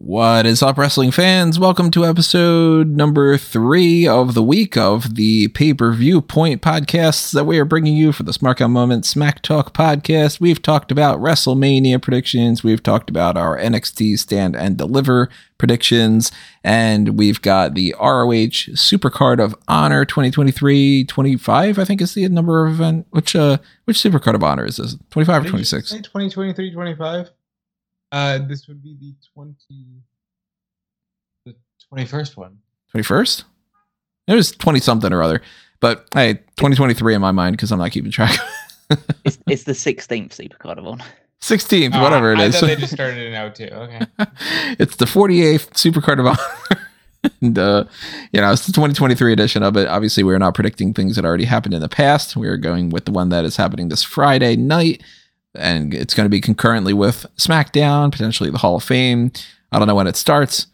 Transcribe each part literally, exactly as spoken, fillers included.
What is up, wrestling fans? Welcome to episode number three of the week of the pay-per-view point podcasts that we are bringing you for the Smark Out Moment Smack Talk podcast. We've talked about WrestleMania predictions. We've talked about our N X T Stand and Deliver predictions. And we've got the R O H Supercard of Honor twenty twenty-three twenty-five, I think is the number of event. Which, uh, which Supercard of Honor is this? twenty-five or twenty-six? twenty twenty-three twenty-five. Uh, this would be the twenty, the twenty-first one. Twenty-first? It was twenty something or other, but hey, twenty twenty-three in my mind because I'm not keeping track. it's, it's the sixteenth Supercard of Honor. Sixteenth, oh, whatever it I is. I thought they just started it out too. Okay. It's the forty-eighth Supercard of Honor. And, uh, you know, it's the twenty twenty-three edition of it. Obviously, we're not predicting things that already happened in the past. We're going with the one that is happening this Friday night. And it's going to be concurrently with SmackDown, potentially the Hall of Fame. I don't know when it starts.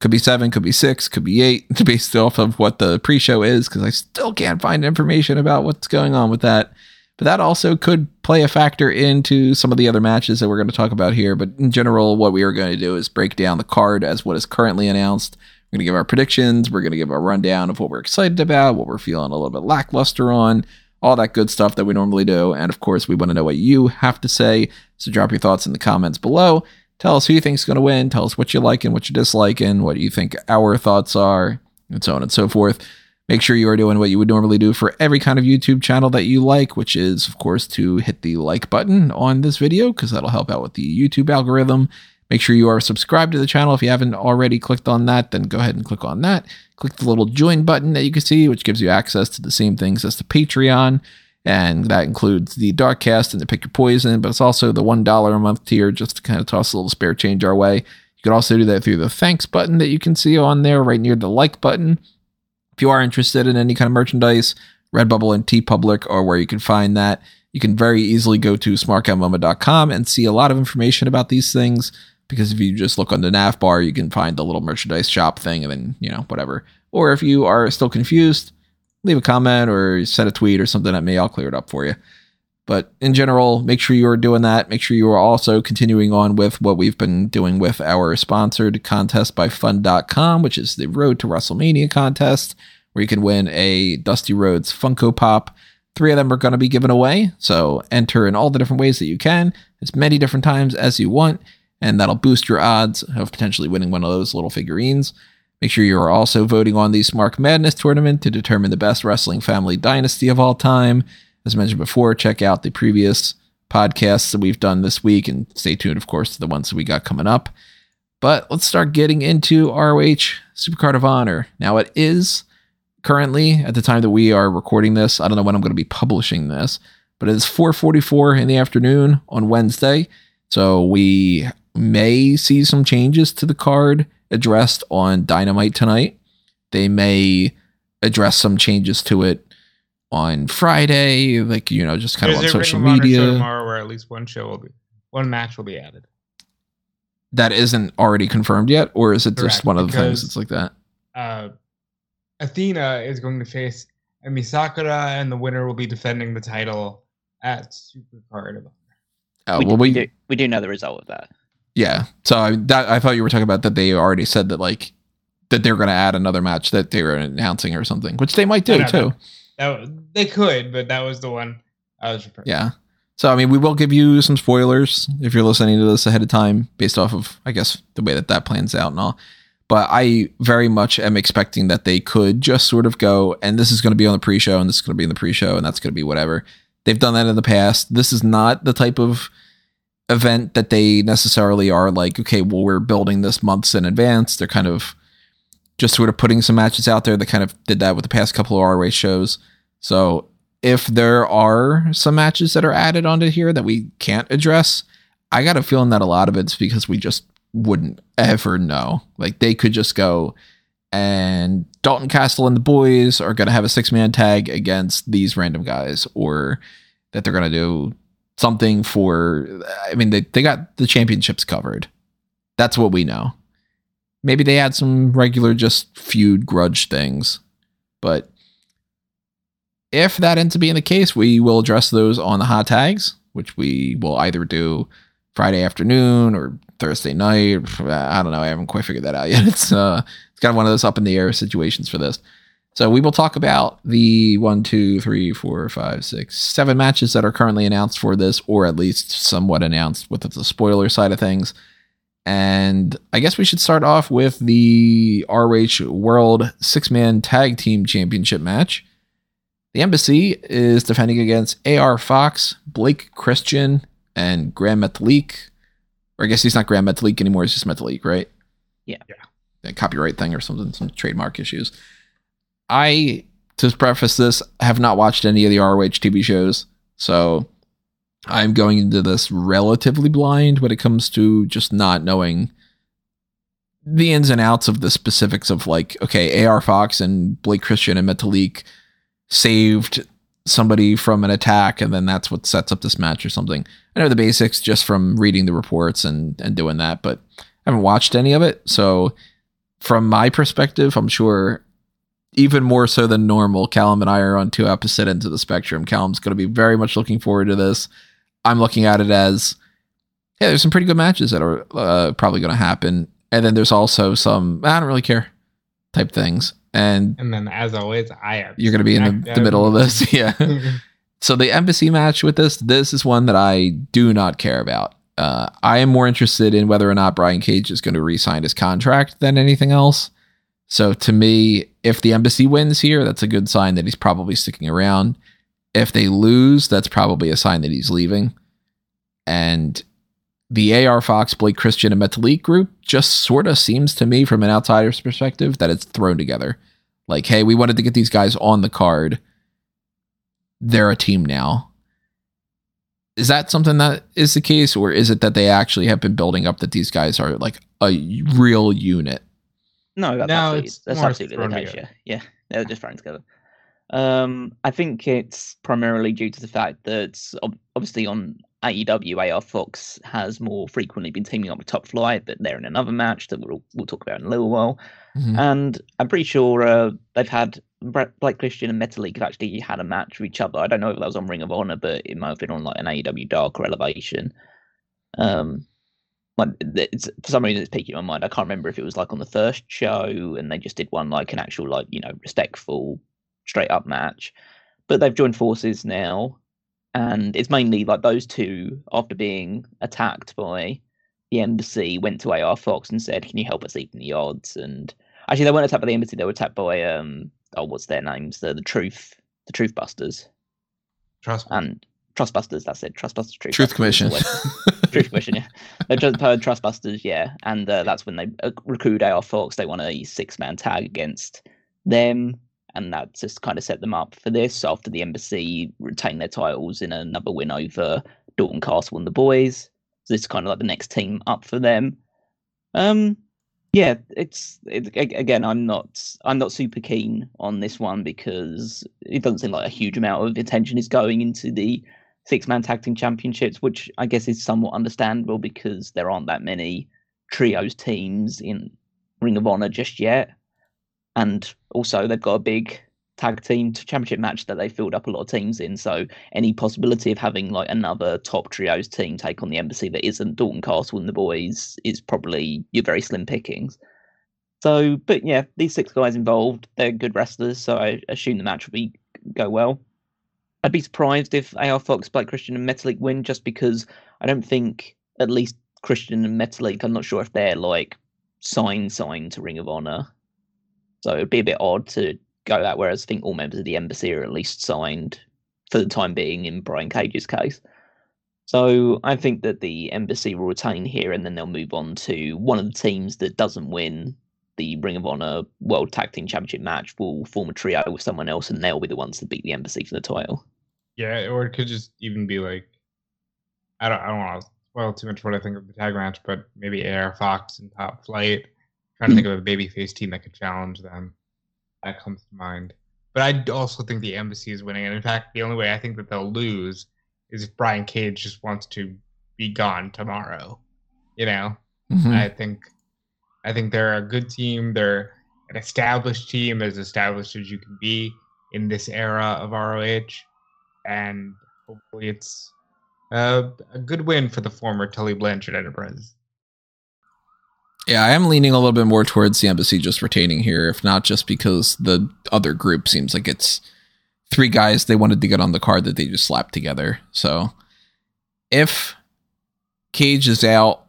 Could be seven, could be six, could be eight, based off of what the pre-show is, because I still can't find information about what's going on with that. But that also could play a factor into some of the other matches that we're going to talk about here. But in general, what we are going to do is break down the card as what is currently announced. We're going to give our predictions. We're going to give a rundown of what we're excited about, what we're feeling a little bit lackluster on. All that good stuff that we normally do. And of course, we want to know what you have to say. So drop your thoughts in the comments below. Tell us who you think is going to win. Tell us what you like and what you dislike and what you think our thoughts are, and so on and so forth. Make sure you are doing what you would normally do for every kind of YouTube channel that you like, which is, of course, to hit the like button on this video, because that'll help out with the YouTube algorithm. Make sure you are subscribed to the channel. If you haven't already clicked on that, then go ahead and click on that. Click the little join button that you can see, which gives you access to the same things as the Patreon. And that includes the Darkcast and the Pick Your Poison, but it's also the one dollar a month tier, just to kind of toss a little spare change our way. You can also do that through the thanks button that you can see on there right near the like button. If you are interested in any kind of merchandise, Redbubble and TeePublic are where you can find that. You can very easily go to smart out moment dot com and see a lot of information about these things. Because if you just look on the nav bar, you can find the little merchandise shop thing and then, you know, whatever. Or if you are still confused, leave a comment or send a tweet or something at me. I'll clear it up for you. But in general, make sure you are doing that. Make sure you are also continuing on with what we've been doing with our sponsored contest by fun dot com, which is the Road to WrestleMania contest, where you can win a Dusty Rhodes Funko Pop. Three of them are going to be given away. So enter in all the different ways that you can, as many different times as you want. And that'll boost your odds of potentially winning one of those little figurines. Make sure you are also voting on the Smark Madness tournament to determine the best wrestling family dynasty of all time. As mentioned before, check out the previous podcasts that we've done this week and stay tuned, of course, to the ones that we got coming up. But let's start getting into R O H Supercard of Honor. Now, it is currently, at the time that we are recording this, I don't know when I'm going to be publishing this, but it is four forty-four in the afternoon on Wednesday. So we may see some changes to the card addressed on Dynamite tonight. They may address some changes to it on Friday, like, you know, just kind of on social media. Tomorrow, where at least one show will be, one match will be added. That isn't already confirmed yet, or is it Correct, just one of the things that's like that? Uh, Athena is going to face Emi Sakura, and the winner will be defending the title at Supercard. Uh, we, well, do, we, we, do, we do know the result of that. Yeah, so I, that, I thought you were talking about that they already said that, like, that they're going to add another match that they were announcing or something, which they might do, too. That, that, they could, but that was the one I was referring to. Yeah, so, I mean, we will give you some spoilers if you're listening to this ahead of time, based off of, I guess, the way that that plans out and all. But I very much am expecting that they could just sort of go, and this is going to be on the pre-show, and this is going to be in the pre-show, and that's going to be whatever. They've done that in the past. This is not the type of event that they necessarily are like, okay, well, we're building this months in advance. They're kind of just sort of putting some matches out there. They kind of did that with the past couple of R O H shows. So if there are some matches that are added onto here that we can't address, I got a feeling that a lot of it's because we just wouldn't ever know. Like, they could just go and Dalton Castle and the boys are going to have a six man tag against these random guys, or that they're going to do something for, I mean, they, they got the championships covered. That's what we know. Maybe they had some regular just feud grudge things. But if that ends up being the case, we will address those on the hot tags, which we will either do Friday afternoon or Thursday night. I don't know. I haven't quite figured that out yet. It's uh, it's kind of one of those up in the air situations for this. So we will talk about the one, two, three, four, five, six, seven matches that are currently announced for this, or at least somewhat announced with the spoiler side of things. And I guess we should start off with the R O H World Six-Man Tag Team Championship match. The Embassy is defending against A R Fox, Blake Christian, and Grand Metalik. Or I guess he's not Grand Metalik anymore, it's just Metalik, right? Yeah. Yeah. A copyright thing or something, some trademark issues. I, to preface this, have not watched any of the R O H T V shows, so I'm going into this relatively blind when it comes to just not knowing the ins and outs of the specifics of, like, okay, A R Fox and Blake Christian and Metalik saved somebody from an attack, and then that's what sets up this match or something. I know the basics just from reading the reports and, and doing that, but I haven't watched any of it. So from my perspective, I'm sure even more so than normal, Callum and I are on two opposite ends of the spectrum. Callum's going to be very much looking forward to this. I'm looking at it as, yeah, there's some pretty good matches that are uh, probably going to happen. And then there's also some, I don't really care type things. And and then, as always, I you're going to be in the, the middle of this. Yeah. So the Embassy match with this, this is one that I do not care about. Uh, I am more interested in whether or not Brian Cage is going to re-sign his contract than anything else. So to me, if the Embassy wins here, that's a good sign that he's probably sticking around. If they lose, that's probably a sign that he's leaving. And the A R Fox, Blake Christian, and Metalik group just sort of seems to me, from an outsider's perspective, that it's thrown together. Like, hey, we wanted to get these guys on the card. They're a team now. Is that something that is the case, or is it that they actually have been building up that these guys are like a real unit? No, that's no, absolutely, it's that's absolutely the case, yeah. Yeah, they're just thrown together. Um, I think it's primarily due to the fact that, ob- obviously, on A E W, A R Fox has more frequently been teaming up with Top Flight, but they're in another match that we'll, we'll talk about in a little while. Mm-hmm. And I'm pretty sure uh, they've had, Blake Christian and Metalik have actually had a match with each other. I don't know if that was on Ring of Honor, but it might have been on like an A E W Dark or Elevation. Um Like it's, for some reason, it's piquing my mind. I can't remember if it was like on the first show and they just did one like an actual, like, you know, respectful, straight up match. But they've joined forces now, and it's mainly like those two, after being attacked by the Embassy, went to A R Fox and said, "Can you help us even the odds?" And actually, they weren't attacked by the Embassy; they were attacked by um, oh, what's their names? The the Truth, the Truthbusters, Trust and Trustbusters. That's it, Trustbusters, Truth, Truth Commission. Truth Commission, yeah. They just heard Trustbusters, yeah. And uh, that's when they uh, recruited A R Fox. They won a six-man tag against them, and that just kind of set them up for this. After the Embassy retained their titles in another win over Dalton Castle and the boys, so this is kind of like the next team up for them. Um, yeah, it's it, again, I'm not I'm not super keen on this one because it doesn't seem like a huge amount of attention is going into the six-man tag team championships, which I guess is somewhat understandable because there aren't that many trios teams in Ring of Honor just yet. And also they've got a big tag team championship match that they filled up a lot of teams in. So any possibility of having like another top trios team take on the Embassy that isn't Dalton Castle and the boys is probably your very slim pickings. So, but yeah, these six guys involved, they're good wrestlers. So I assume the match will be go well. I'd be surprised if A R Fox, Blake Christian and Metalik win just because I don't think, at least Christian and Metalik, I'm not sure if they're like sign signed to Ring of Honor. So it'd be a bit odd to go that, whereas I think all members of the Embassy are at least signed for the time being in Brian Cage's case. So I think that the Embassy will retain here and then they'll move on to one of the teams that doesn't win the Ring of Honor World Tag Team Championship match will form a trio with someone else, and they'll be the ones that beat the Embassy for the title. Yeah, or it could just even be like, I don't, I don't want to spoil too much what I think of the tag match, but maybe A R Fox and Top Flight. I'm trying to think of a babyface team that could challenge them. That comes to mind. But I also think the Embassy is winning, and in fact, the only way I think that they'll lose is if Brian Cage just wants to be gone tomorrow. You know, mm-hmm. I think. I think they're a good team. They're an established team, as established as you can be in this era of R O H. And hopefully it's Uh, a good win for the former Tully Blanchard Enterprise. Yeah, I am leaning a little bit more towards the Embassy just retaining here, if not just because the other group seems like it's three guys they wanted to get on the card that they just slapped together. So if Cage is out,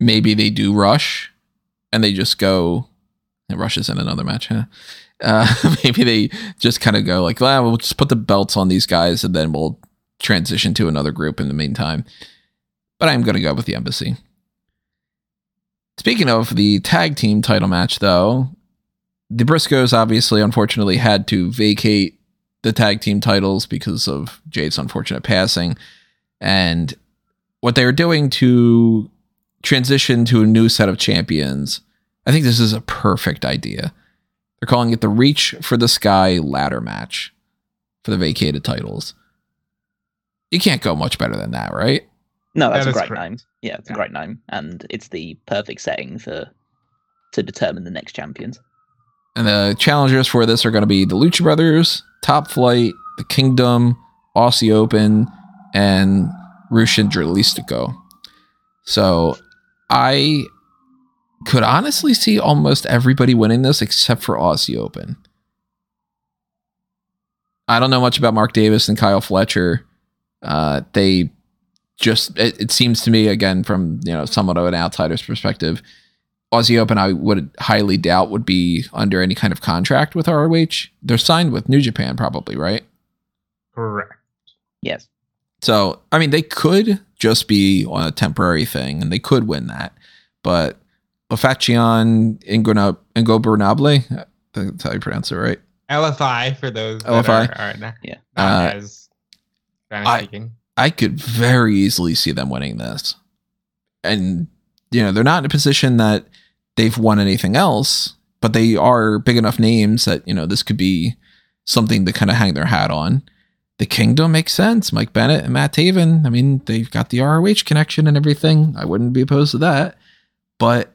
maybe they do Rush and they just go, and Rush is in another match, huh? Uh, maybe they just kind of go like, well, we'll just put the belts on these guys and then we'll transition to another group in the meantime. But I'm going to go with the Embassy. Speaking of the tag team title match, though, the Briscoes obviously, unfortunately, had to vacate the tag team titles because of Jade's unfortunate passing. And what they are doing to transition to a new set of champions, I think this is a perfect idea. They're calling it the Reach for the Sky ladder match for the vacated titles. You can't go much better than that, right? No, that's that a great correct. name. Yeah, it's yeah. a great name. And it's the perfect setting for to determine the next champions. And the challengers for this are going to be the Lucha Brothers, Top Flight, The Kingdom, Aussie Open, and Rush and Dralistico. So I could honestly see almost everybody winning this except for Aussie Open. I don't know much about Mark Davis and Kyle Fletcher. Uh, they just, it, it seems to me, again, from, you know, somewhat of an outsider's perspective, Aussie Open, I would highly doubt would be under any kind of contract with R O H. They're signed with New Japan, probably, right? Correct. Yes. So, I mean, they could just be on a temporary thing, and they could win that. But La Facción Ingobernable, that's how you pronounce it, right? L F I, for those that L F I. Are, are not, yeah. not uh, as I, speaking. I could very easily see them winning this. And, you know, they're not in a position that they've won anything else, but they are big enough names that, you know, this could be something to kind of hang their hat on. The Kingdom makes sense. Mike Bennett and Matt Taven. I mean, they've got the R O H connection and everything. I wouldn't be opposed to that. But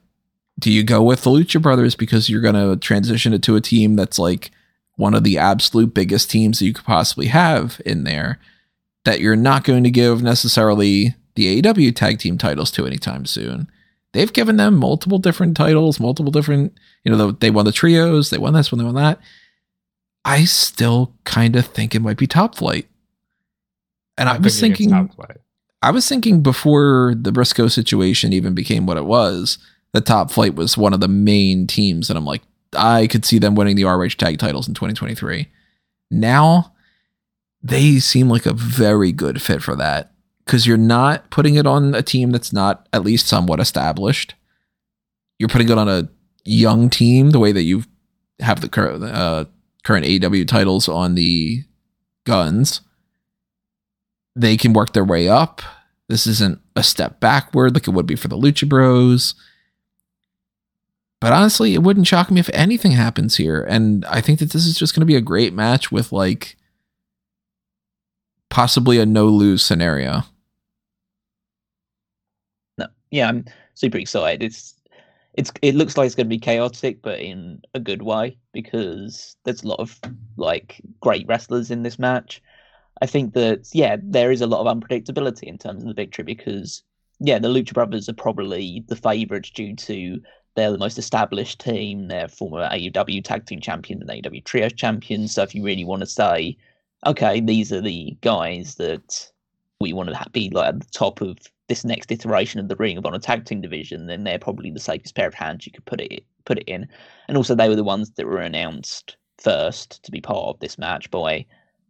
do you go with the Lucha Brothers because you're going to transition it to a team that's like one of the absolute biggest teams that you could possibly have in there, that you're not going to give necessarily the A E W tag team titles to anytime soon? They've given them multiple different titles, multiple different, you know, they won the trios, they won this one, they won that. I still kind of think it might be Top Flight. And I, I was thinking, I was thinking before the Briscoe situation even became what it was, the Top Flight was one of the main teams. And I'm like, I could see them winning the R O H tag titles in twenty twenty-three. Now, they seem like a very good fit for that because you're not putting it on a team that's not at least somewhat established. You're putting it on a young team the way that you have the current, uh, current A E W titles on the guns. They can work their way up. This isn't a step backward like it would be for the Lucha Bros. But honestly, it wouldn't shock me if anything happens here. And I think that this is just going to be a great match with like possibly a no-lose scenario. No, yeah, I'm super excited. It's, it's, it looks like it's going to be chaotic, but in a good way because there's a lot of like great wrestlers in this match. I think that yeah, there is a lot of unpredictability in terms of the victory because yeah, the Lucha Brothers are probably the favourites due to they're the most established team. They're former A E W tag team champion and A E W trios champion. So if you really want to say, okay, these are the guys that we want to be like at the top of this next iteration of the Ring of Honor tag team division, then they're probably the safest pair of hands you could put it put it in. And also, they were the ones that were announced first to be part of this match by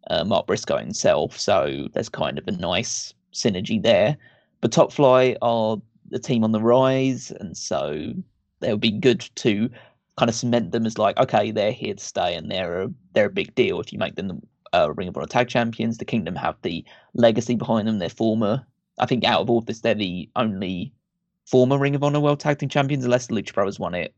uh, Mark Briscoe himself. So there's kind of a nice synergy there. But Top Flight are the team on the rise, and so they would be good to kind of cement them as like, okay, they're here to stay, and they're a, they're a big deal if you make them the Uh, Ring of Honor tag champions. The Kingdom have the legacy behind them. They're former, I think out of all of this, they're the only former Ring of Honor world tag team champions, unless the Lucha Brothers won it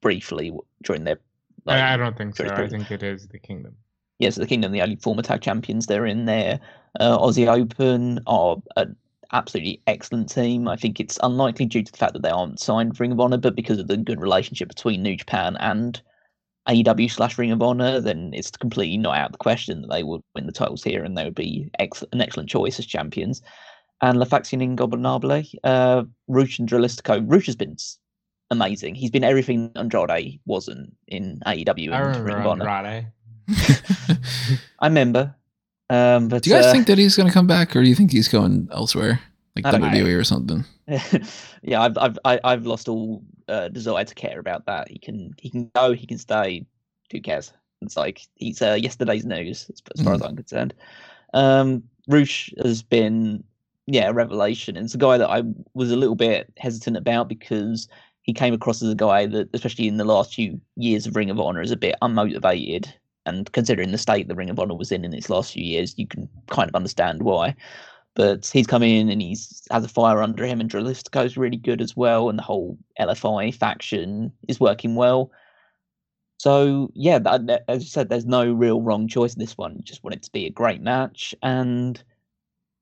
briefly during their like, I don't think so. I think it is the Kingdom. Yes, yeah, so the Kingdom, the only former tag champions, they're in there. Uh, Aussie Open are an absolutely excellent team. I think it's unlikely due to the fact that they aren't signed for Ring of Honor, but because of the good relationship between New Japan and A E W slash Ring of Honor, then it's completely not out of the question that they would win the titles here, and they would be ex- an excellent choice as champions. And La Facción Ingobernable, uh, Rush and Drillistico. Rush has been amazing. He's been everything Andrade wasn't in A E W and Ring of Honor. Andrade. I remember. Um, but, do you guys uh, think that he's going to come back, or do you think he's going elsewhere, like W W E or something? Yeah, I've I've I've lost all uh, desire to care about that. He can he can go, he can stay. Who cares? It's like he's uh, yesterday's news as, as far mm. as I'm concerned. Um, Rush has been yeah a revelation. It's a guy that I was a little bit hesitant about because he came across as a guy that, especially in the last few years of Ring of Honor, is a bit unmotivated. And considering the state the Ring of Honor was in in its last few years, you can kind of understand why. But he's come in and he's has a fire under him, and Drillistico is really good as well, and the whole L F I faction is working well. So, yeah, that, as you said, there's no real wrong choice in this one. You just want it to be a great match. And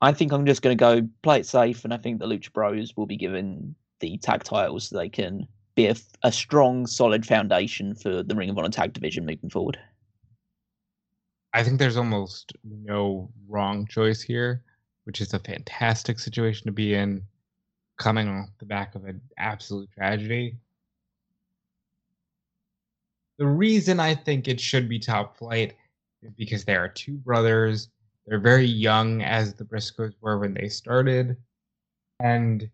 I think I'm just going to go play it safe, and I think the Lucha Bros will be given the tag titles so they can be a, a strong, solid foundation for the Ring of Honor tag division moving forward. I think there's almost no wrong choice here, which is a fantastic situation to be in, coming off the back of an absolute tragedy. The reason I think it should be Top Flight is because they are two brothers. They're very young, as the Briscoes were when they started, and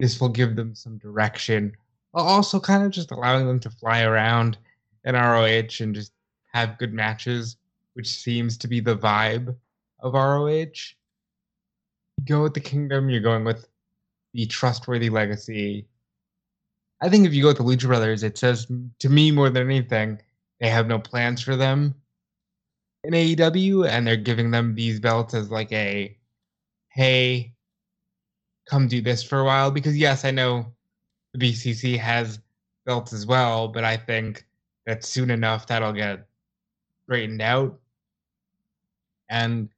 this will give them some direction, while also kind of just allowing them to fly around in R O H and just have good matches, which seems to be the vibe of R O H. You go with the Kingdom, you're going with the trustworthy legacy. I think if you go with the Lucha Brothers, it says, to me more than anything, they have no plans for them in A E W, and they're giving them these belts as like a, hey, come do this for a while. Because yes, I know the B C C has belts as well, but I think that soon enough that'll get straightened out. And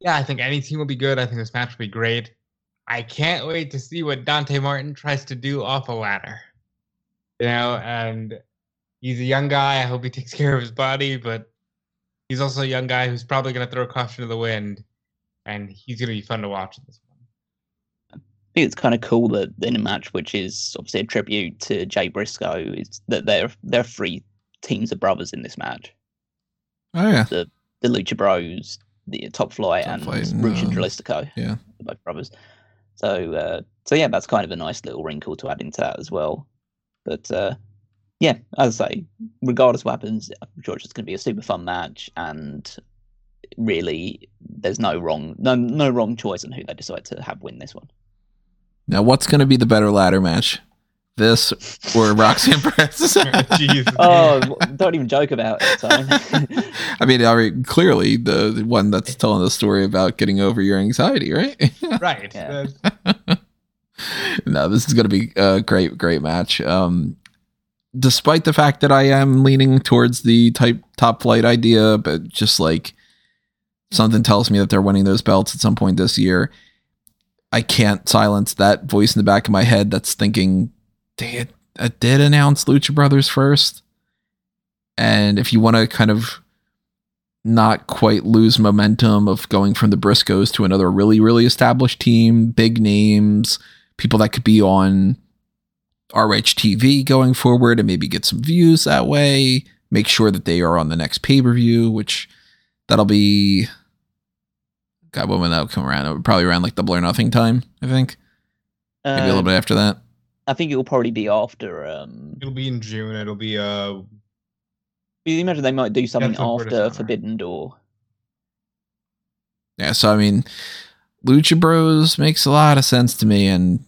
yeah, I think any team will be good. I think this match will be great. I can't wait to see what Dante Martin tries to do off a ladder. You know, and he's a young guy. I hope he takes care of his body, but he's also a young guy who's probably going to throw caution to the wind, and he's going to be fun to watch in this one. I think it's kind of cool that in a match, which is obviously a tribute to Jay Briscoe, it's that they're, they're three teams of brothers in this match. Oh, yeah. The, the Lucha Bros, the Top Flight, Top and Rush and Drillistico. Yeah. Both brothers. So, uh, so yeah, that's kind of a nice little wrinkle to add into that as well. But, uh, yeah, as I say, regardless of what happens, I'm sure it's just going to be a super fun match. And really, there's no wrong no no wrong choice on who they decide to have win this one. Now, what's going to be the better ladder match? This or Roxanne Perez? Oh, don't even joke about it. I mean, I mean, clearly the, the one that's telling the story about getting over your anxiety, right? Right. Yeah. No, this is going to be a great, great match. Um, despite the fact that I am leaning towards the type Top Flight idea, but just like something tells me that they're winning those belts at some point this year. I can't silence that voice in the back of my head that's thinking, They did announce Lucha Brothers first, and if you want to kind of not quite lose momentum of going from the Briscoes to another really, really established team, big names, people that could be on R H T V going forward and maybe get some views that way, make sure that they are on the next pay-per-view, which that'll be, God, when will that come around? It'll probably around like the Blur Nothing time, I think. Uh, maybe a little bit after that. I think it'll probably be after. Um, it'll be in June. It'll be. Uh, you imagine they might do something after Forbidden Door. Yeah, so I mean, Lucha Bros makes a lot of sense to me, and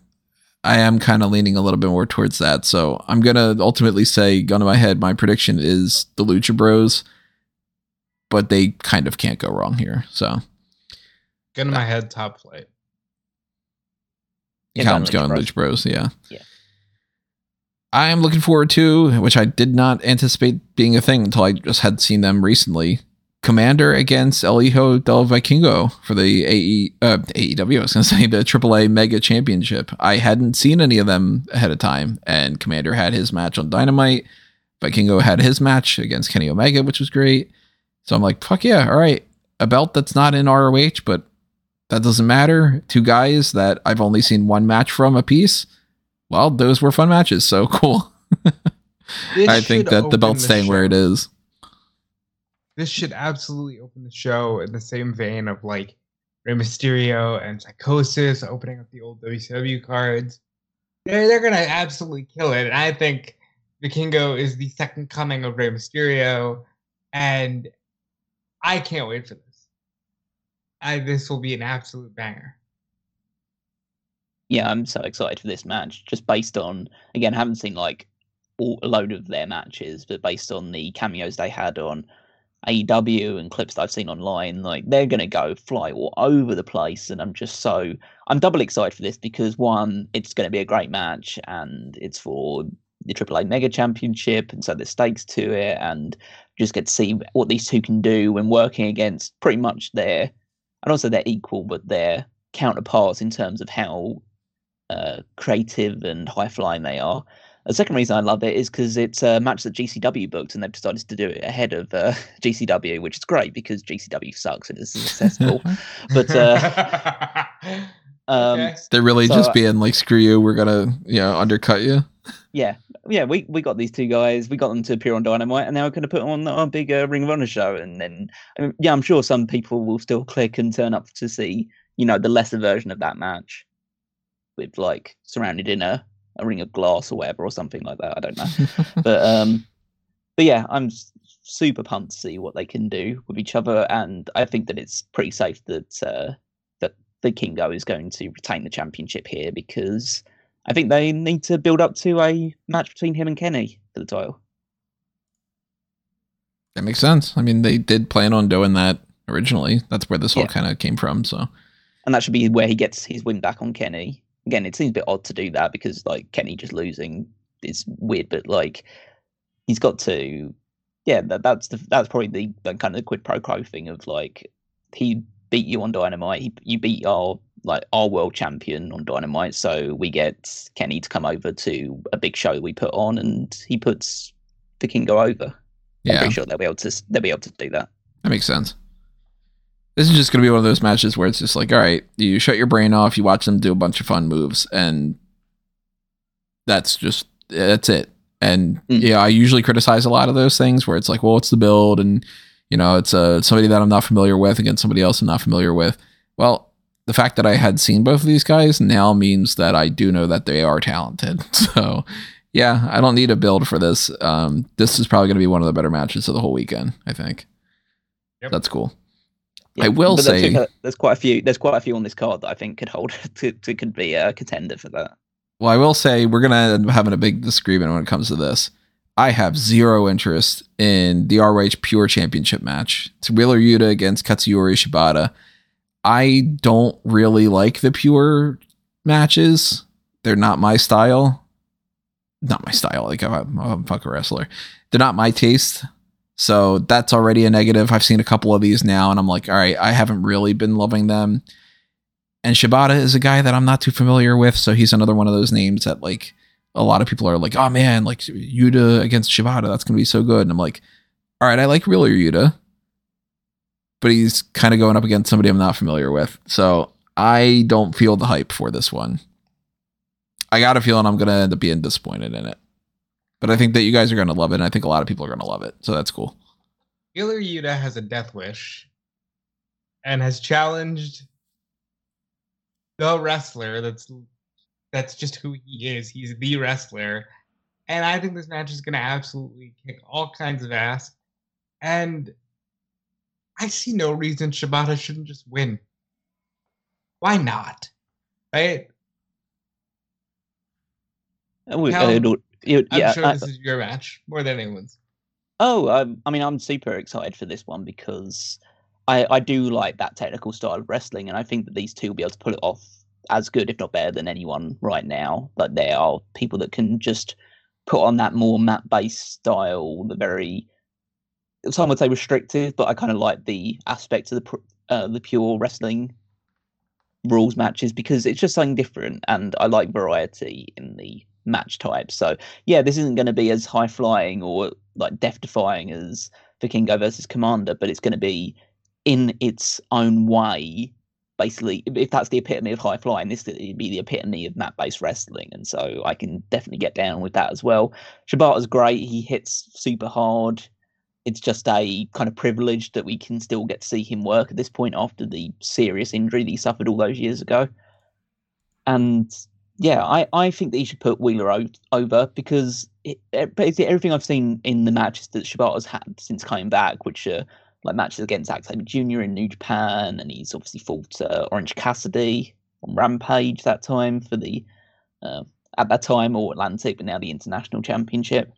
I am kind of leaning a little bit more towards that. So I'm gonna ultimately say, gun to my head, my prediction is the Lucha Bros, but they kind of can't go wrong here. So, gun to my head, Top Flight. Tom's going Lucha Bros. Yeah. Yeah. I am looking forward to, which I did not anticipate being a thing until I just had seen them recently, Komander against El Hijo del Vikingo for the A E, uh, A E W, I was going to say, the triple A Mega Championship. I hadn't seen any of them ahead of time, and Komander had his match on Dynamite But Kingo had his match against Kenny Omega, which was great. So I'm like, fuck yeah, all right. A belt that's not in R O H, but that doesn't matter. Two guys that I've only seen one match from a piece. Well, those were fun matches, so cool. I think that the belt's staying where it is. This should absolutely open the show in the same vein of like Rey Mysterio and Psychosis opening up the old W C W cards. They're, they're going to absolutely kill it. And I think Vikingo is the second coming of Rey Mysterio. And I can't wait for this. I, this will be an absolute banger. Yeah, I'm so excited for this match. Just based on, again, I haven't seen like all, a load of their matches, but based on the cameos they had on A E W and clips that I've seen online, like they're going to go fly all over the place. And I'm just so, I'm double excited for this because one, it's going to be a great match and it's for the triple A Mega Championship, and so there's stakes to it, and just get to see what these two can do when working against pretty much their, I don't say they're equal, but their counterparts in terms of how uh, creative and high-flying they are. The second reason I love it is because it's a match that G C W booked, and they've decided to do it ahead of uh, G C W, which is great because G C W sucks and it's successful. But uh, um, okay. They're really so, just being like, screw you, we're going to you know, undercut you. Yeah, yeah, we, we got these two guys, we got them to appear on Dynamite, and now we're going to put on our big uh, Ring of Honor show. And then, I mean, yeah, I'm sure some people will still click and turn up to see, you know, the lesser version of that match with like surrounded in a, a ring of glass or whatever or something like that. I don't know. but um, but yeah, I'm super pumped to see what they can do with each other. And I think that it's pretty safe that uh, that the Kingo is going to retain the championship here because I think they need to build up to a match between him and Kenny for the title. That makes sense. I mean, they did plan on doing that originally. That's where this yeah. all kind of came from. So, and that should be where he gets his win back on Kenny. Again, it seems a bit odd to do that because like Kenny just losing is weird, but like he's got to, yeah. That, that's the that's probably the, the kind of the quid pro quo thing of like he beat you on Dynamite, he, you beat our. like our world champion on Dynamite. So we get Kenny to come over to a big show we put on and he puts the Kingo over. Yeah. I'm pretty sure they'll be able to, they'll be able to do that. That makes sense. This is just going to be one of those matches where it's just like, all right, you shut your brain off, you watch them do a bunch of fun moves and that's just, that's it. And mm. yeah, I usually criticize a lot of those things where it's like, well, it's the build and you know, it's uh, somebody that I'm not familiar with against somebody else I'm not familiar with. Well, the fact that I had seen both of these guys now means that I do know that they are talented. So, yeah, I don't need a build for this. Um, this is probably going to be one of the better matches of the whole weekend, I think. Yep. That's cool. Yeah, I will say there's, there's quite a few. There's quite a few on this card that I think could hold to, to could be a contender for that. Well, I will say we're going to end up having a big disagreement when it comes to this. I have zero interest in the R O H Pure Championship match. It's Wheeler Yuta against Katsuyori Shibata. I don't really like the Pure matches. They're not my style. Not my style. Like, I'm, I'm a fucking wrestler. They're not my taste. So that's already a negative. I've seen a couple of these now, and I'm like, all right, I haven't really been loving them. And Shibata is a guy that I'm not too familiar with. So he's another one of those names that, like, a lot of people are like, oh, man, like, Yuta against Shibata, that's going to be so good. And I'm like, all right, I like Wheeler Yuta, but he's kind of going up against somebody I'm not familiar with. So I don't feel the hype for this one. I got a feeling I'm going to end up being disappointed in it. But I think that you guys are going to love it, and I think a lot of people are going to love it. So that's cool. Wheeler Yuta has a death wish and has challenged the wrestler. That's that's just who he is. He's the wrestler. And I think this match is going to absolutely kick all kinds of ass. And I see no reason Shibata shouldn't just win. Why not? Right? Oh, Cal, I don't, you, yeah, I'm sure I, this is your match more than anyone's. Oh, um, I mean, I'm super excited for this one because I, I do like that technical style of wrestling, and I think that these two will be able to pull it off as good, if not better, than anyone right now. But they are people that can just put on that more mat-based style, the very... Some would say restrictive, but I kind of like the aspect of the uh, the pure wrestling rules matches because it's just something different, and I like variety in the match type. So yeah, this isn't going to be as high flying or like death defying as Vikingo versus Komander, but it's going to be in its own way. Basically, if that's the epitome of high flying, this would be the epitome of mat based wrestling, and so I can definitely get down with that as well. Shibata's great; he hits super hard. It's just a kind of privilege that we can still get to see him work at this point after the serious injury that he suffered all those years ago. And yeah, I, I think that he should put Wheeler o- over because it, it, everything I've seen in the matches that Shibata's had since coming back, which are like matches against Zack Sabre Junior in New Japan, and he's obviously fought uh, Orange Cassidy on Rampage that time for the, uh, at that time, All Atlantic, but now the International Championship.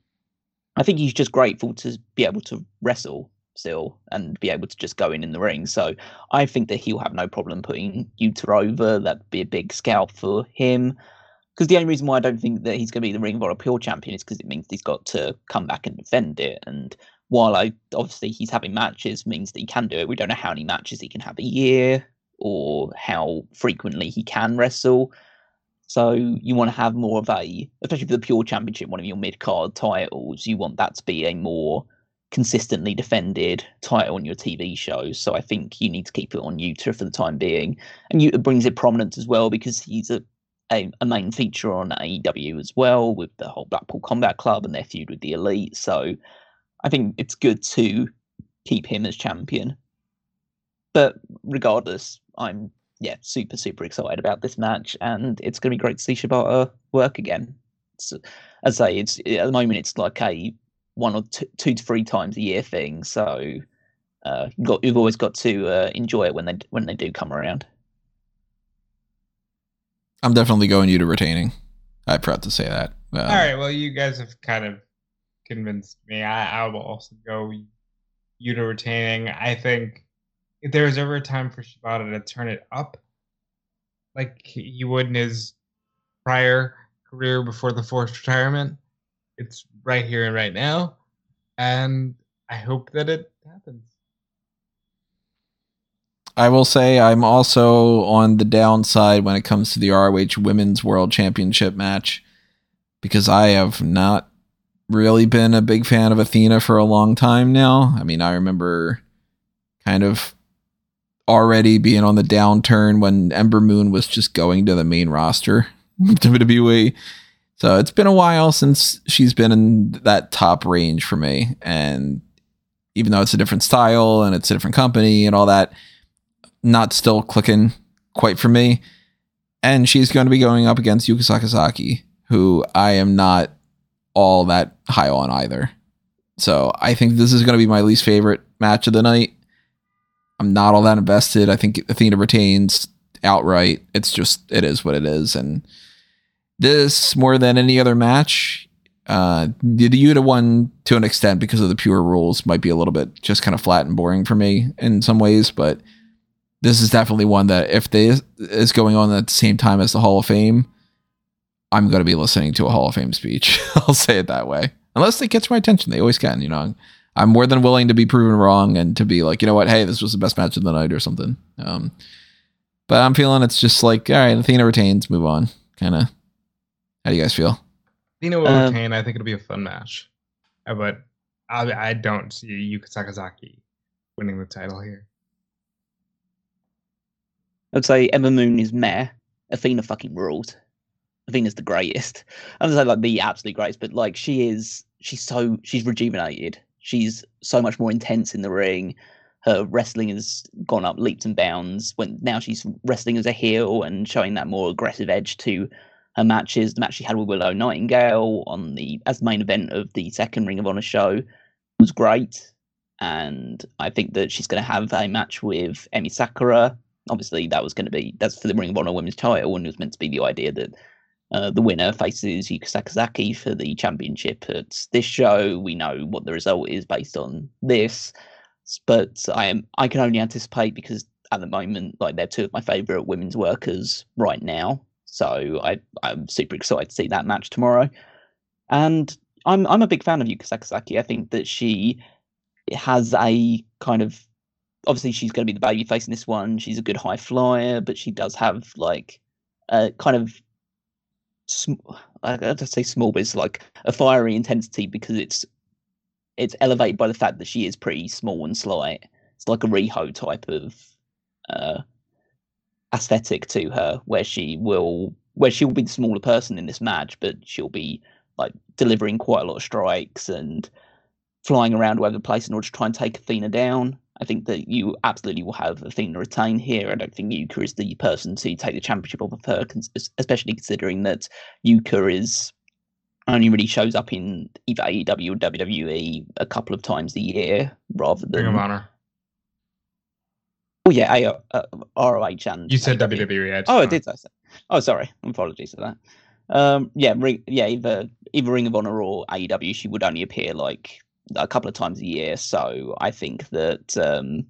I think he's just grateful to be able to wrestle still and be able to just go in in the ring. So I think that he'll have no problem putting Yuta over. That'd be a big scalp for him. Because the only reason why I don't think that he's going to be the Ring of Honor Pure Champion is because it means he's got to come back and defend it. And while I obviously he's having matches means that he can do it, we don't know how many matches he can have a year or how frequently he can wrestle. So you want to have more of a, especially for the Pure Championship, one of your mid-card titles, you want that to be a more consistently defended title on your T V shows. So I think you need to keep it on Yuta for the time being. And Yuta brings it prominent as well because he's a, a, a main feature on A E W as well with the whole Blackpool Combat Club and their feud with the Elite. So I think it's good to keep him as champion. But regardless, I'm... yeah, super, super excited about this match, and it's going to be great to see Shibata work again. So, as I say, it's, at the moment, it's like a one or two, two to three times a year thing, so uh, you've, got, you've always got to uh, enjoy it when they when they do come around. I'm definitely going you to retaining. I'm proud to say that. Uh, All right, well, you guys have kind of convinced me. I, I will also go you to retaining. I think if there was ever a time for Shibata to turn it up, like he would in his prior career before the forced retirement, it's right here and right now. And I hope that it happens. I will say I'm also on the downside when it comes to the R O H Women's World Championship match, because I have not really been a big fan of Athena for a long time now. I mean, I remember kind of already being on the downturn when Ember Moon was just going to the main roster of W W E. So it's been a while since she's been in that top range for me. And even though it's a different style and it's a different company and all that, not still clicking quite for me. And she's going to be going up against Yuka Sakazaki, who I am not all that high on either. So I think this is going to be my least favorite match of the night. I'm not all that invested. I think Athena retains outright. It's just, it is what it is. And this, more than any other match, uh, the Yuta one, to an extent, because of the pure rules, might be a little bit just kind of flat and boring for me in some ways. But this is definitely one that if they is going on at the same time as the Hall of Fame, I'm going to be listening to a Hall of Fame speech. I'll say it that way. Unless they catch my attention. They always can, you know. I'm more than willing to be proven wrong and to be like, you know what, hey, this was the best match of the night or something. Um, but I'm feeling it's just like, all right, Athena retains, move on. Kind of. How do you guys feel? Athena will um, retain. I think it'll be a fun match. But I, I don't see Yuka Sakazaki winning the title here. I'd say Ember Moon is meh. Athena fucking rules. Athena's the greatest. I'm not saying like the absolute greatest, but like she is, she's so, she's rejuvenated. She's so much more intense in the ring. Her wrestling has gone up leaps and bounds. When now she's wrestling as a heel and showing that more aggressive edge to her matches. The match she had with Willow Nightingale on the as the main event of the second Ring of Honor show was great. And I think that she's going to have a match with Emi Sakura. Obviously, that was going to be that's for the Ring of Honor Women's title, and it was meant to be the idea that Uh, the winner faces Yuka Sakazaki for the championship at this show. We know what the result is based on this, but I am I can only anticipate because at the moment, like they're two of my favourite women's workers right now. So I I'm super excited to see that match tomorrow, and I'm I'm a big fan of Yuka Sakazaki. I think that she has a kind of obviously she's going to be the babyface in this one. She's a good high flyer, but she does have like a kind of I don't say small, but it's like a fiery intensity because it's it's elevated by the fact that she is pretty small and slight. It's like a Riho type of uh, aesthetic to her, where she will where she'll be the smaller person in this match, but she'll be like delivering quite a lot of strikes and flying around all over the place in order to try and take Athena down. I think that you absolutely will have Athena retain here. I don't think Yuka is the person to take the championship off of her, especially considering that Yuka is only really shows up in either A E W or W W E a couple of times a year rather than... Ring of Honor. Oh, yeah, R O H and... You said W W E. I oh, I did. I said. Oh, sorry. Apologies for that. Um, yeah, ring, yeah either, either Ring of Honor or A E W, she would only appear like... a couple of times a year, so I think that um,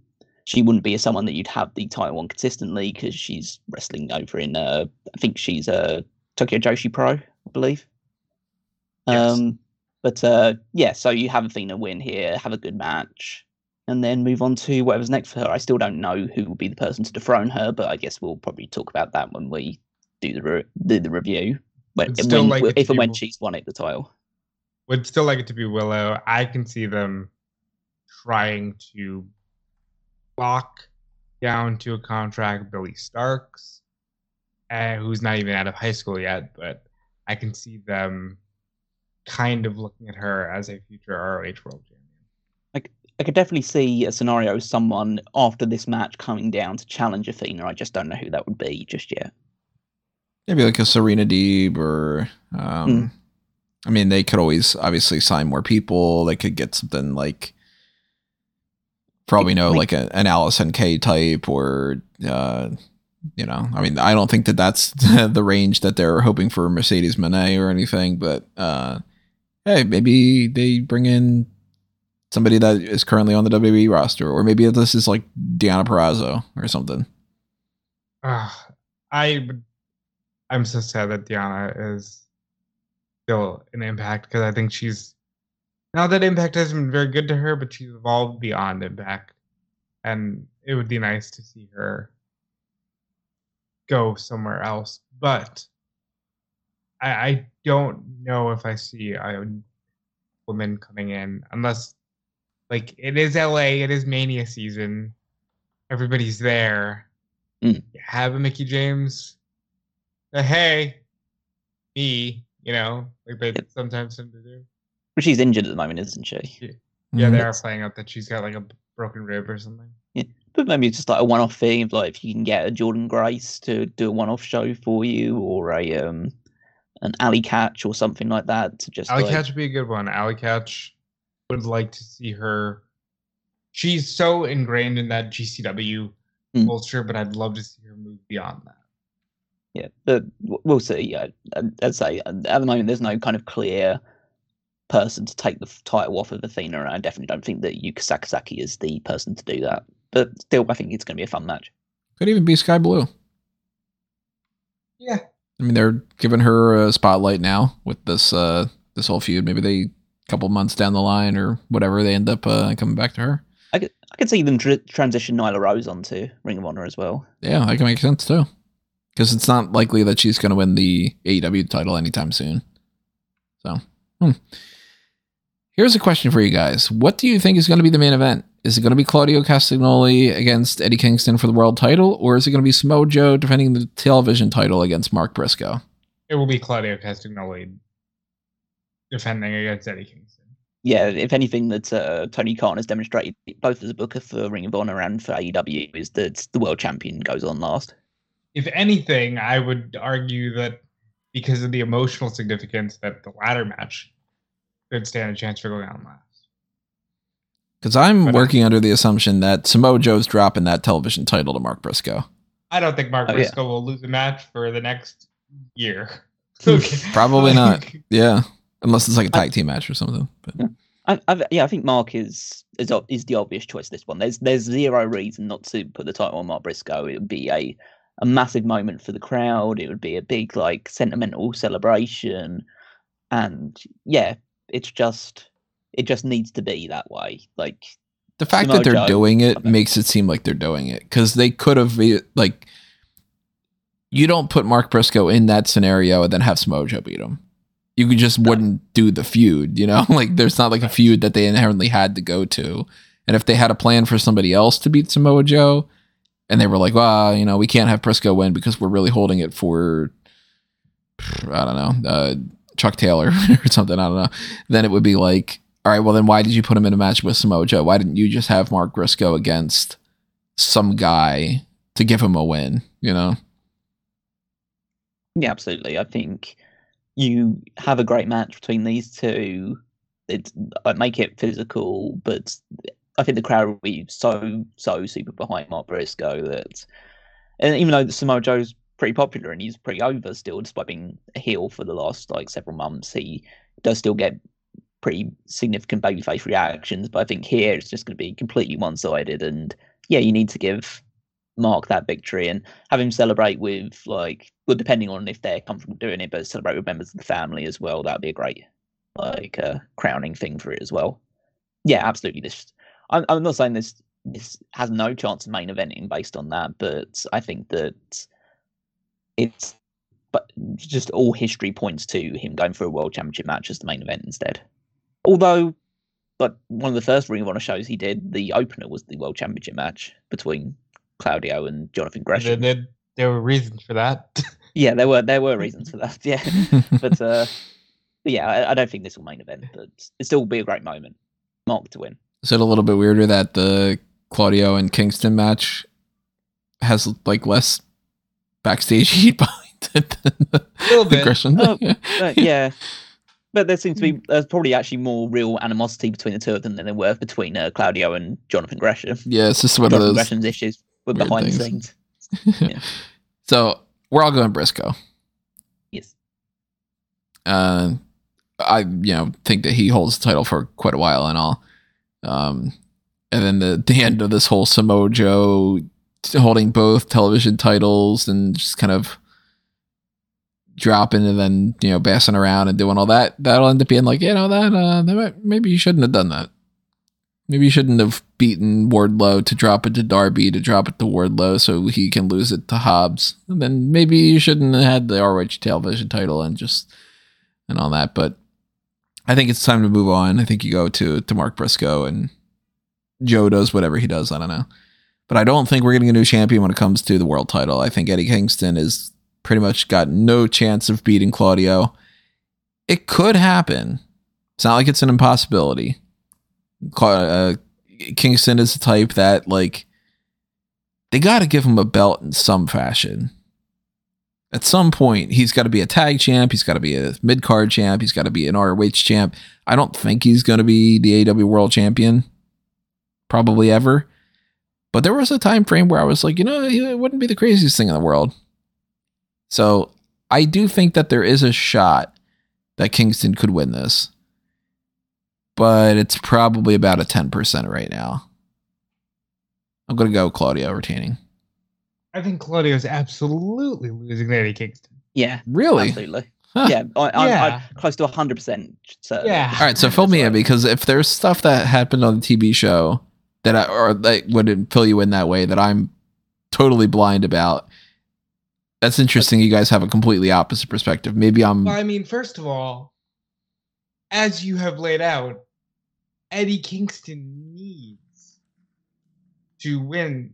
she wouldn't be someone that you'd have the title on consistently because she's wrestling over in, uh, I think she's a uh, Tokyo Joshi Pro, I believe. Yes. Um, but uh, yeah, so you have Athena win here, have a good match, and then move on to whatever's next for her. I still don't know who will be the person to dethrone her, but I guess we'll probably talk about that when we do the re- do the review, when, when, like if and when she's won it the title. Would still like it to be Willow. I can see them trying to lock down to a contract Billy Starks, uh, who's not even out of high school yet, but I can see them kind of looking at her as a future R O H world champion. I, I could definitely see a scenario someone after this match coming down to challenge Athena. I just don't know who that would be just yet. Maybe like a Serena Deeb or... Um... Mm. I mean, they could always obviously sign more people. They could get something like, probably know, like a, an Allison K type or, uh, you know, I mean, I don't think that that's the range that they're hoping for Mercedes Moné or anything, but uh, hey, maybe they bring in somebody that is currently on the W W E roster, or maybe this is like Deonna Purrazzo or something. Uh, I, I'm so sad that Deonna is still an Impact, because I think she's now that Impact hasn't been very good to her, but she's evolved beyond Impact, and it would be nice to see her go somewhere else. But I, I don't know if I see a woman coming in unless, like, it is L A, it is Mania season, everybody's there. Mm. You have a Mickie James. The hey, me. You know, like they yep. sometimes seem to do. But she's injured at the moment, isn't she? Yeah, yeah they it's... are playing up that she's got like a broken rib or something. Yeah, but maybe it's just like a one-off thing. Of like if you can get a Jordan Grace to do a one-off show for you, or a um, an Alley Catch or something like that. To just Alley like... Catch would be a good one. Alley Catch would like to see her. She's so ingrained in that G C W mm. culture, but I'd love to see her move beyond that. Yeah, but we'll see. I'd say at the moment there's no kind of clear person to take the title off of Athena, and I definitely don't think that Yuka Sakazaki is the person to do that. But still, I think it's going to be a fun match. Could even be Sky Blue. Yeah. I mean, they're giving her a spotlight now with this uh, this whole feud. Maybe they, a couple months down the line or whatever, they end up uh, coming back to her. I could, I could see them tr- transition Nyla Rose onto Ring of Honor as well. Yeah, that can make sense too. Because it's not likely that she's going to win the A E W title anytime soon. So, hmm. Here's a question for you guys. What do you think is going to be the main event? Is it going to be Claudio Castagnoli against Eddie Kingston for the world title? Or is it going to be Samoa Joe defending the television title against Mark Briscoe? It will be Claudio Castagnoli defending against Eddie Kingston. Yeah, if anything that uh, Tony Khan has demonstrated, both as a booker for Ring of Honor and for A E W, is that the world champion goes on last. If anything, I would argue that because of the emotional significance that the latter match could stand a chance for going on last. Because I'm but working I, under the assumption that Samoa Joe's dropping that television title to Mark Briscoe. I don't think Mark oh, Briscoe yeah. will lose a match for the next year. Probably not. Yeah. Unless it's like a tag I, team match or something. But. Yeah. I, I, yeah, I think Mark is, is is the obvious choice this one. There's there's zero reason not to put the title on Mark Briscoe. It would be a a massive moment for the crowd. It would be a big, like, sentimental celebration. And yeah, it's just, it just needs to be that way. Like, the fact Samoa that they're Joe, doing it I mean. makes it seem like they're doing it. Cause they could have, like, you don't put Mark Briscoe in that scenario and then have Samoa Joe beat him. you just wouldn't do the feud, you know? Like, there's not like a feud that they inherently had to go to. And if they had a plan for somebody else to beat Samoa Joe, and they were like, well, you know, we can't have Briscoe win because we're really holding it for, I don't know, uh, Chuck Taylor or something, I don't know. Then it would be like, all right, well, then why did you put him in a match with Samoa Joe? Why didn't you just have Mark Briscoe against some guy to give him a win, you know? Yeah, absolutely. I think you have a great match between these two. It, it make it physical, but I think the crowd will be so, so super behind Mark Briscoe that, and even though Samoa Joe's pretty popular and he's pretty over still, despite being a heel for the last like several months, he does still get pretty significant babyface reactions. But I think here it's just going to be completely one-sided, and yeah, you need to give Mark that victory and have him celebrate with, like, well, depending on if they're comfortable doing it, but celebrate with members of the family as well. That'd be a great, like, uh, crowning thing for it as well. Yeah, absolutely. This, I'm, I'm not saying this this has no chance of main eventing based on that, but I think that it's, but just all history points to him going for a world championship match as the main event instead. Although, but one of the first Ring of Honor shows he did, the opener was the world championship match between Claudio and Jonathan Gresham. There, there, there were reasons for that. Yeah, there were there were reasons for that. Yeah, but uh, yeah, I, I don't think this will main event, but it still will be a great moment. Mark to win. Is it a little bit weirder that the Claudio and Kingston match has like less backstage heat behind it than the, a little bit. The Gresham thing? Oh, but, yeah. But there seems to be, there's probably actually more real animosity between the two of them than there were between uh, Claudio and Jonathan Gresham. Yeah, it's just one Jonathan of those Gresham's issues with behind things. The scenes. Yeah. So we're all going Briscoe. Yes. Uh, I you know think that he holds the title for quite a while and all. Um, and then the the end of this whole Samoa Joe holding both television titles and just kind of dropping and then, you know, bassing around and doing all that, that'll end up being like, you know, that uh that might, maybe you shouldn't have done that. Maybe you shouldn't have beaten Wardlow to drop it to Darby to drop it to Wardlow so he can lose it to Hobbs. And then maybe you shouldn't have had the R O H television title and just and all that. But I think it's time to move on. I think you go to to Mark Briscoe and Joe does whatever he does. I don't know. But I don't think we're getting a new champion when it comes to the world title. I think Eddie Kingston is pretty much got no chance of beating Claudio. It could happen. It's not like it's an impossibility. Uh, Kingston is the type that, like, they got to give him a belt in some fashion. At some point, he's got to be a tag champ. He's got to be a mid-card champ. He's got to be an R O H champ. I don't think he's going to be the A E W world champion. Probably ever. But there was a time frame where I was like, you know, it wouldn't be the craziest thing in the world. So I do think that there is a shot that Kingston could win this, but it's probably about a ten percent right now. I'm going to go Claudio retaining. I think Claudio is absolutely losing to Eddie Kingston. Yeah. Really? Absolutely. Huh. Yeah, I, I'm, yeah. I'm close to one hundred percent. So. Yeah. All right, so fill me in, because if there's stuff that happened on the T V show that I, or that wouldn't fill you in that way that I'm totally blind about, that's interesting. You guys have a completely opposite perspective. Maybe I'm... Well, I mean, first of all, as you have laid out, Eddie Kingston needs to win.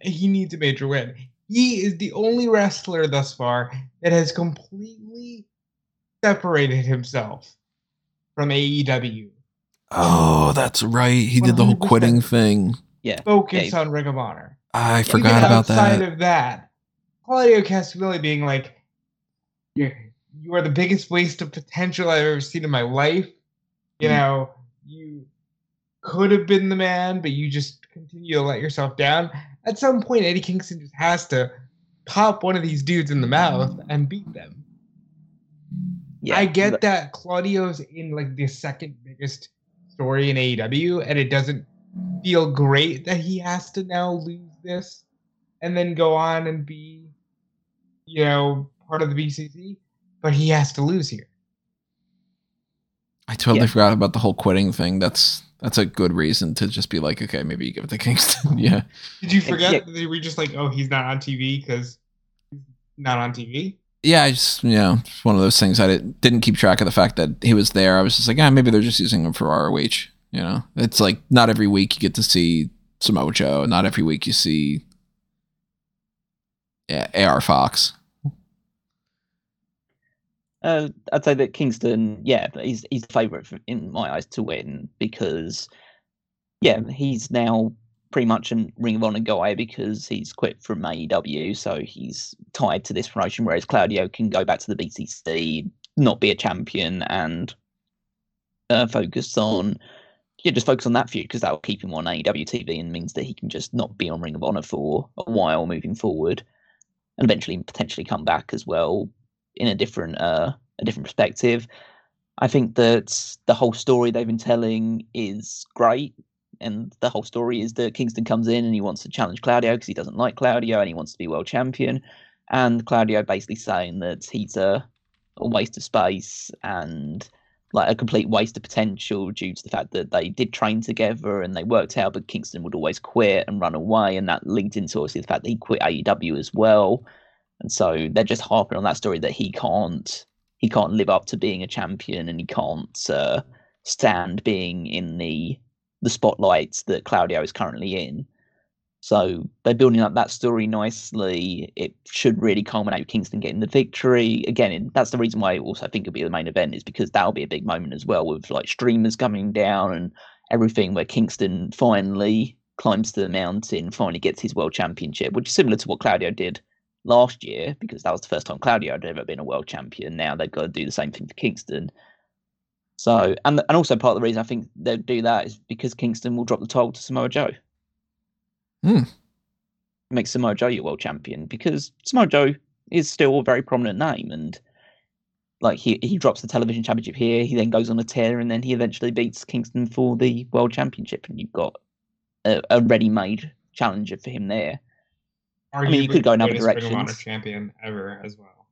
He needs a major win. He is the only wrestler thus far that has completely separated himself from A E W. Oh, that's right. He did the whole quitting thing. Yeah. Focus yeah. on Ring of Honor. I Even forgot about that. Outside of that, Claudio Castagnoli being like, you you are the biggest waste of potential I've ever seen in my life. You mm. know, you could have been the man, but you just continue to let yourself down. At some point, Eddie Kingston just has to pop one of these dudes in the mouth and beat them. Yeah, I get but- that Claudio's in like the second biggest story in A E W, and it doesn't feel great that he has to now lose this and then go on and be, you know, part of the B C C, but he has to lose here. I totally yeah. forgot about the whole quitting thing. That's that's a good reason to just be like, okay, maybe you give it to Kingston. Yeah. Did you forget yeah. that we were just like, oh, he's not on T V because he's not on T V? yeah, I just, you know, it's one of those things. I didn't, didn't keep track of the fact that he was there. I was just like, ah, maybe they're just using him for R O H. You know, it's like not every week you get to see Samoa Joe. Not every week you see A R Fox. Uh, I'd say that Kingston, yeah, he's he's the favourite in my eyes to win because, yeah, he's now pretty much a Ring of Honor guy because he's quit from A E W, so he's tied to this promotion, whereas Claudio can go back to the B C C, not be a champion, and uh, focus on, yeah, just focus on that feud because that'll keep him on A E W T V and means that he can just not be on Ring of Honor for a while moving forward and eventually potentially come back as well. In a different uh, a different perspective. I think that the whole story they've been telling is great, and the whole story is that Kingston comes in and he wants to challenge Claudio because he doesn't like Claudio and he wants to be world champion, and Claudio basically saying that he's a, a waste of space and like a complete waste of potential due to the fact that they did train together and they worked out, but Kingston would always quit and run away, and that linked into obviously the fact that he quit A E W as well. And so they're just harping on that story that he can't he can't live up to being a champion and he can't uh, stand being in the the spotlights that Claudio is currently in. So they're building up that story nicely. It should really culminate with Kingston getting the victory. Again, that's the reason why I also think it'll be the main event, is because that'll be a big moment as well with like streamers coming down and everything, where Kingston finally climbs to the mountain, finally gets his world championship, which is similar to what Claudio did last year, because that was the first time Claudio had ever been a world champion. Now they've got to do the same thing for Kingston. So, and and also part of the reason I think they'll do that is because Kingston will drop the title to Samoa Joe. Hmm. Makes Samoa Joe your world champion, because Samoa Joe is still a very prominent name, and like he he drops the television championship here, he then goes on a tear, and then he eventually beats Kingston for the world championship, and you've got a, a ready-made challenger for him there. I mean, you could go in other directions. Ring of Honor champion ever as well.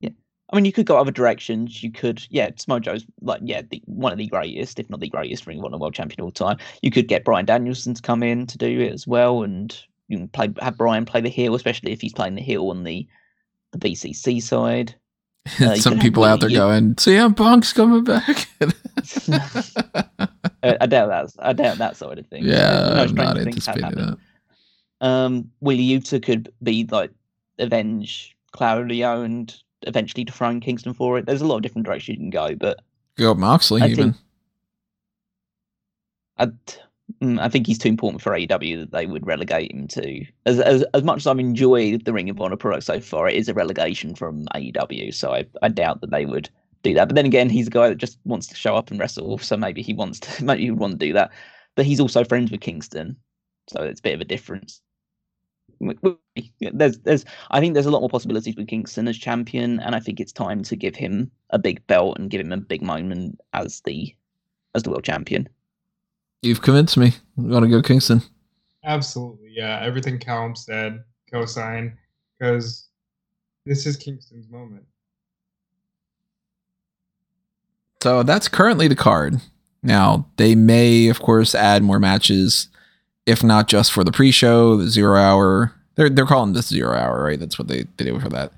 Yeah, I mean, you could go other directions. You could, yeah, Samoa Joe's like, yeah, the, one of the greatest, if not the greatest, Ring of Honor world champion of all time. You could get Bryan Danielson to come in to do it as well, and you can play have Bryan play the heel, especially if he's playing the heel on the the B C C side. Uh, Some people have, out there yeah. going, "C M Punk's coming back." I, I doubt that's I doubt that sort of thing. Yeah, no, I'm not anticipating that. Um, Wheeler Yuta could be like avenge Claudio and eventually dethrone Kingston for it. There's a lot of different directions you can go, but go Moxley I even. I I think he's too important for A E W that they would relegate him to. As as as much as I've enjoyed the Ring of Honor product so far, it is a relegation from A E W, so I I doubt that they would do that. But then again, he's a guy that just wants to show up and wrestle, so maybe he wants to maybe he would want to do that. But he's also friends with Kingston, so it's a bit of a difference. There's, there's, I think there's a lot more possibilities with Kingston as champion, and I think it's time to give him a big belt and give him a big moment as the, as the world champion. You've convinced me. I'm gonna go Kingston. Absolutely, yeah. Everything Callum said, co-sign, because this is Kingston's moment. So that's currently the card. Now they may, of course, add more matches. If not just for the pre-show, the zero hour, they're they're calling this zero hour, right? That's what they, they do for that.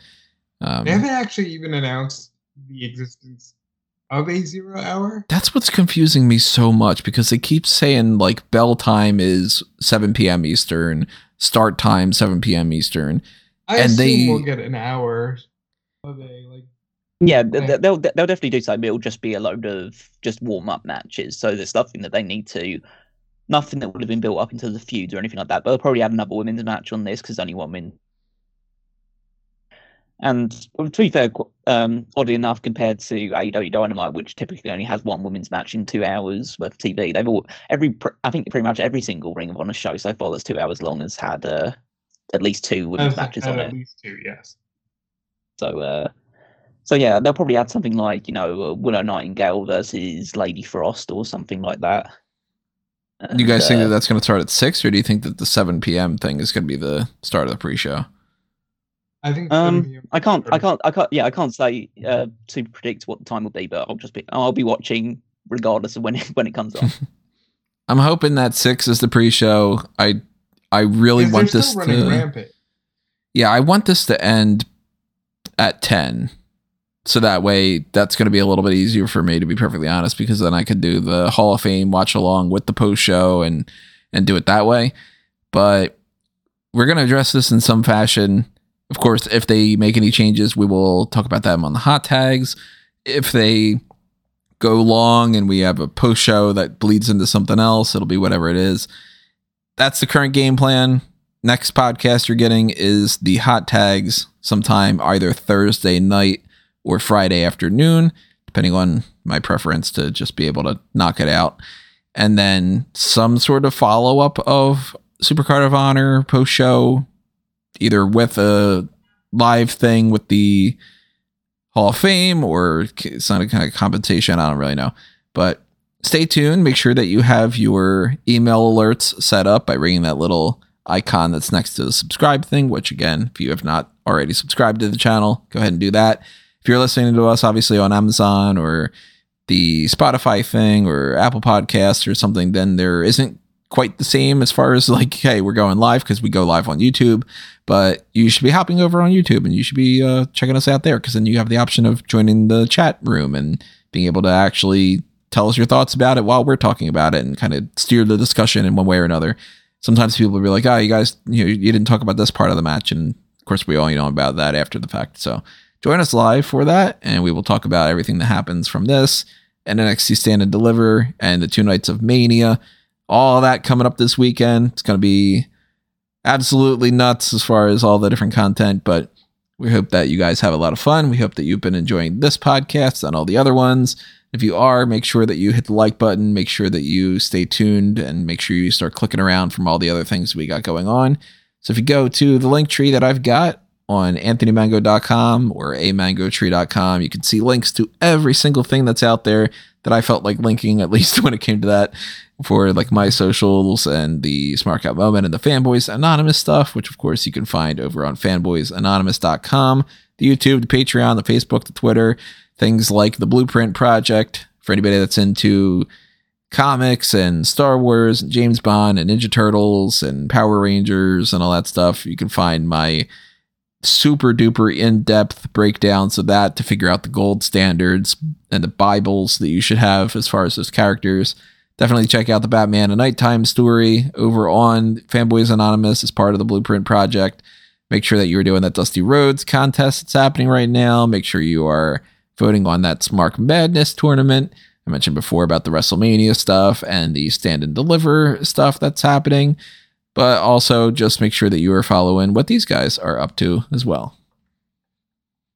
Um, they haven't actually even announced the existence of a zero hour. That's what's confusing me so much, because they keep saying like bell time is seven p.m. Eastern, start time seven p.m. Eastern, I and they will get an hour. Are they like? Yeah, they'll they'll definitely do something. It'll just be a load of just warm up matches. So there's nothing that they need to. Nothing that would have been built up into the feuds or anything like that. But they'll probably have another women's match on this because only one win. And well, to be fair, um, oddly enough, compared to A E W Dynamite, which typically only has one women's match in two hours worth of T V, they've all every I think pretty much every single Ring of Honor show so far that's two hours long has had uh, at least two women's matches on it. At least two, yes. So, uh, so yeah, they'll probably add something like, you know, Willow Nightingale versus Lady Frost or something like that. And, you guys uh, think that that's going to start at six, or do you think that the seven p.m. thing is going to be the start of the pre-show? I think um, I can't, I can't, I can't. Yeah, I can't say uh, to predict what the time will be, but I'll just be, I'll be watching regardless of when it, when it comes on. I'm hoping that six is the pre-show. I, I really want this. Still running rampant. Yeah, I want this to end at ten. So that way, that's going to be a little bit easier for me, to be perfectly honest, because then I could do the Hall of Fame watch along with the post show and, and do it that way. But we're going to address this in some fashion. Of course, if they make any changes, we will talk about them on the hot tags. If they go long and we have a post show that bleeds into something else, it'll be whatever it is. That's the current game plan. Next podcast you're getting is the hot tags sometime either Thursday night or Friday afternoon, depending on my preference to just be able to knock it out. And then some sort of follow-up of Supercard of Honor post-show, either with a live thing with the Hall of Fame or some kind of compensation. I don't really know. But stay tuned. Make sure that you have your email alerts set up by ringing that little icon that's next to the subscribe thing, which, again, if you have not already subscribed to the channel, go ahead and do that. If you're listening to us, obviously, on Amazon or the Spotify thing or Apple Podcasts or something, then there isn't quite the same as far as like, hey, we're going live, because we go live on YouTube, but you should be hopping over on YouTube and you should be uh, checking us out there, because then you have the option of joining the chat room and being able to actually tell us your thoughts about it while we're talking about it and kind of steer the discussion in one way or another. Sometimes people will be like, oh, you guys, you know, you didn't talk about this part of the match. And of course, we only know about that after the fact. So join us live for that, and we will talk about everything that happens from this and N X T Stand and Deliver and the two nights of Mania. All that coming up this weekend. It's going to be absolutely nuts as far as all the different content, but we hope that you guys have a lot of fun. We hope that you've been enjoying this podcast and all the other ones. If you are, make sure that you hit the like button, make sure that you stay tuned, and make sure you start clicking around from all the other things we got going on. So if you go to the link tree that I've got on anthony mango dot com or a mango tree dot com, you can see links to every single thing that's out there that I felt like linking, at least when it came to that, for like my socials and the Smark Out Moment and the Fanboys Anonymous stuff, which of course you can find over on fanboys anonymous dot com, the YouTube, the Patreon, the Facebook, the Twitter, things like the Blueprint Project for anybody that's into comics and Star Wars and James Bond and Ninja Turtles and Power Rangers and all that stuff. You can find my super duper in-depth breakdowns of that to figure out the gold standards and the Bibles that you should have as far as those characters. Definitely check out the Batman A Nighttime Story over on Fanboys Anonymous as part of the Blueprint Project. Make sure that you're doing that Dusty Rhodes contest that's happening right now. Make sure you are voting on that Smark Madness tournament. I mentioned before about the WrestleMania stuff and the Stand and Deliver stuff that's happening. But also just make sure that you are following what these guys are up to as well.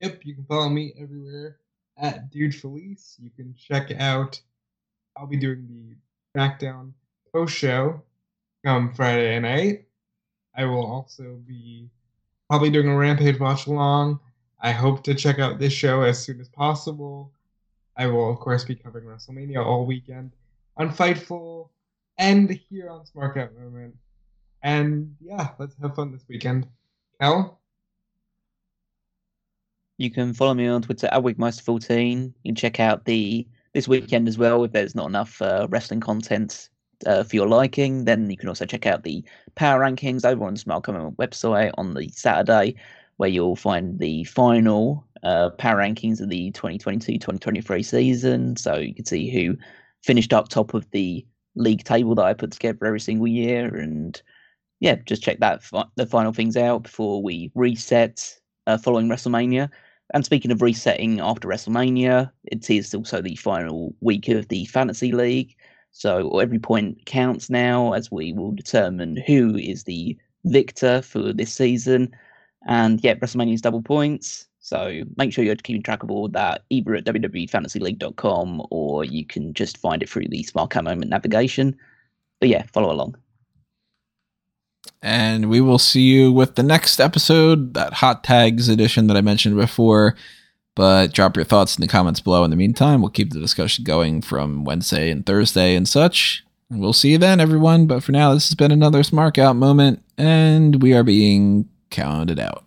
Yep, you can follow me everywhere at Dude Felice. You can check out, I'll be doing the SmackDown post show come Friday night. I will also be probably doing a Rampage watch along. I hope to check out this show as soon as possible. I will, of course, be covering WrestleMania all weekend on Fightful and here on Smark Out Moment. And yeah, let's have fun this weekend. Cal? You can follow me on Twitter at Wigmeister fourteen. You can check out the this weekend as well. If there's not enough uh, wrestling content uh, for your liking, then you can also check out the Power Rankings over on the Smart Comment website on the Saturday, where you'll find the final uh, Power Rankings of the twenty twenty-two twenty twenty-three season. So you can see who finished up top of the league table that I put together every single year. And yeah, just check that the final things out before we reset uh, following WrestleMania. And speaking of resetting after WrestleMania, it is also the final week of the Fantasy League. So every point counts now, as we will determine who is the victor for this season. And yeah, WrestleMania's double points. So make sure you're keeping track of all that, either at w w w dot fantasy league dot com or you can just find it through the Smark Out Moment navigation. But yeah, follow along. And we will see you with the next episode, that hot tags edition that I mentioned before. But drop your thoughts in the comments below. In the meantime, we'll keep the discussion going from Wednesday and Thursday and such. And we'll see you then, everyone. But for now, this has been another Smark Out Moment, and we are being counted out.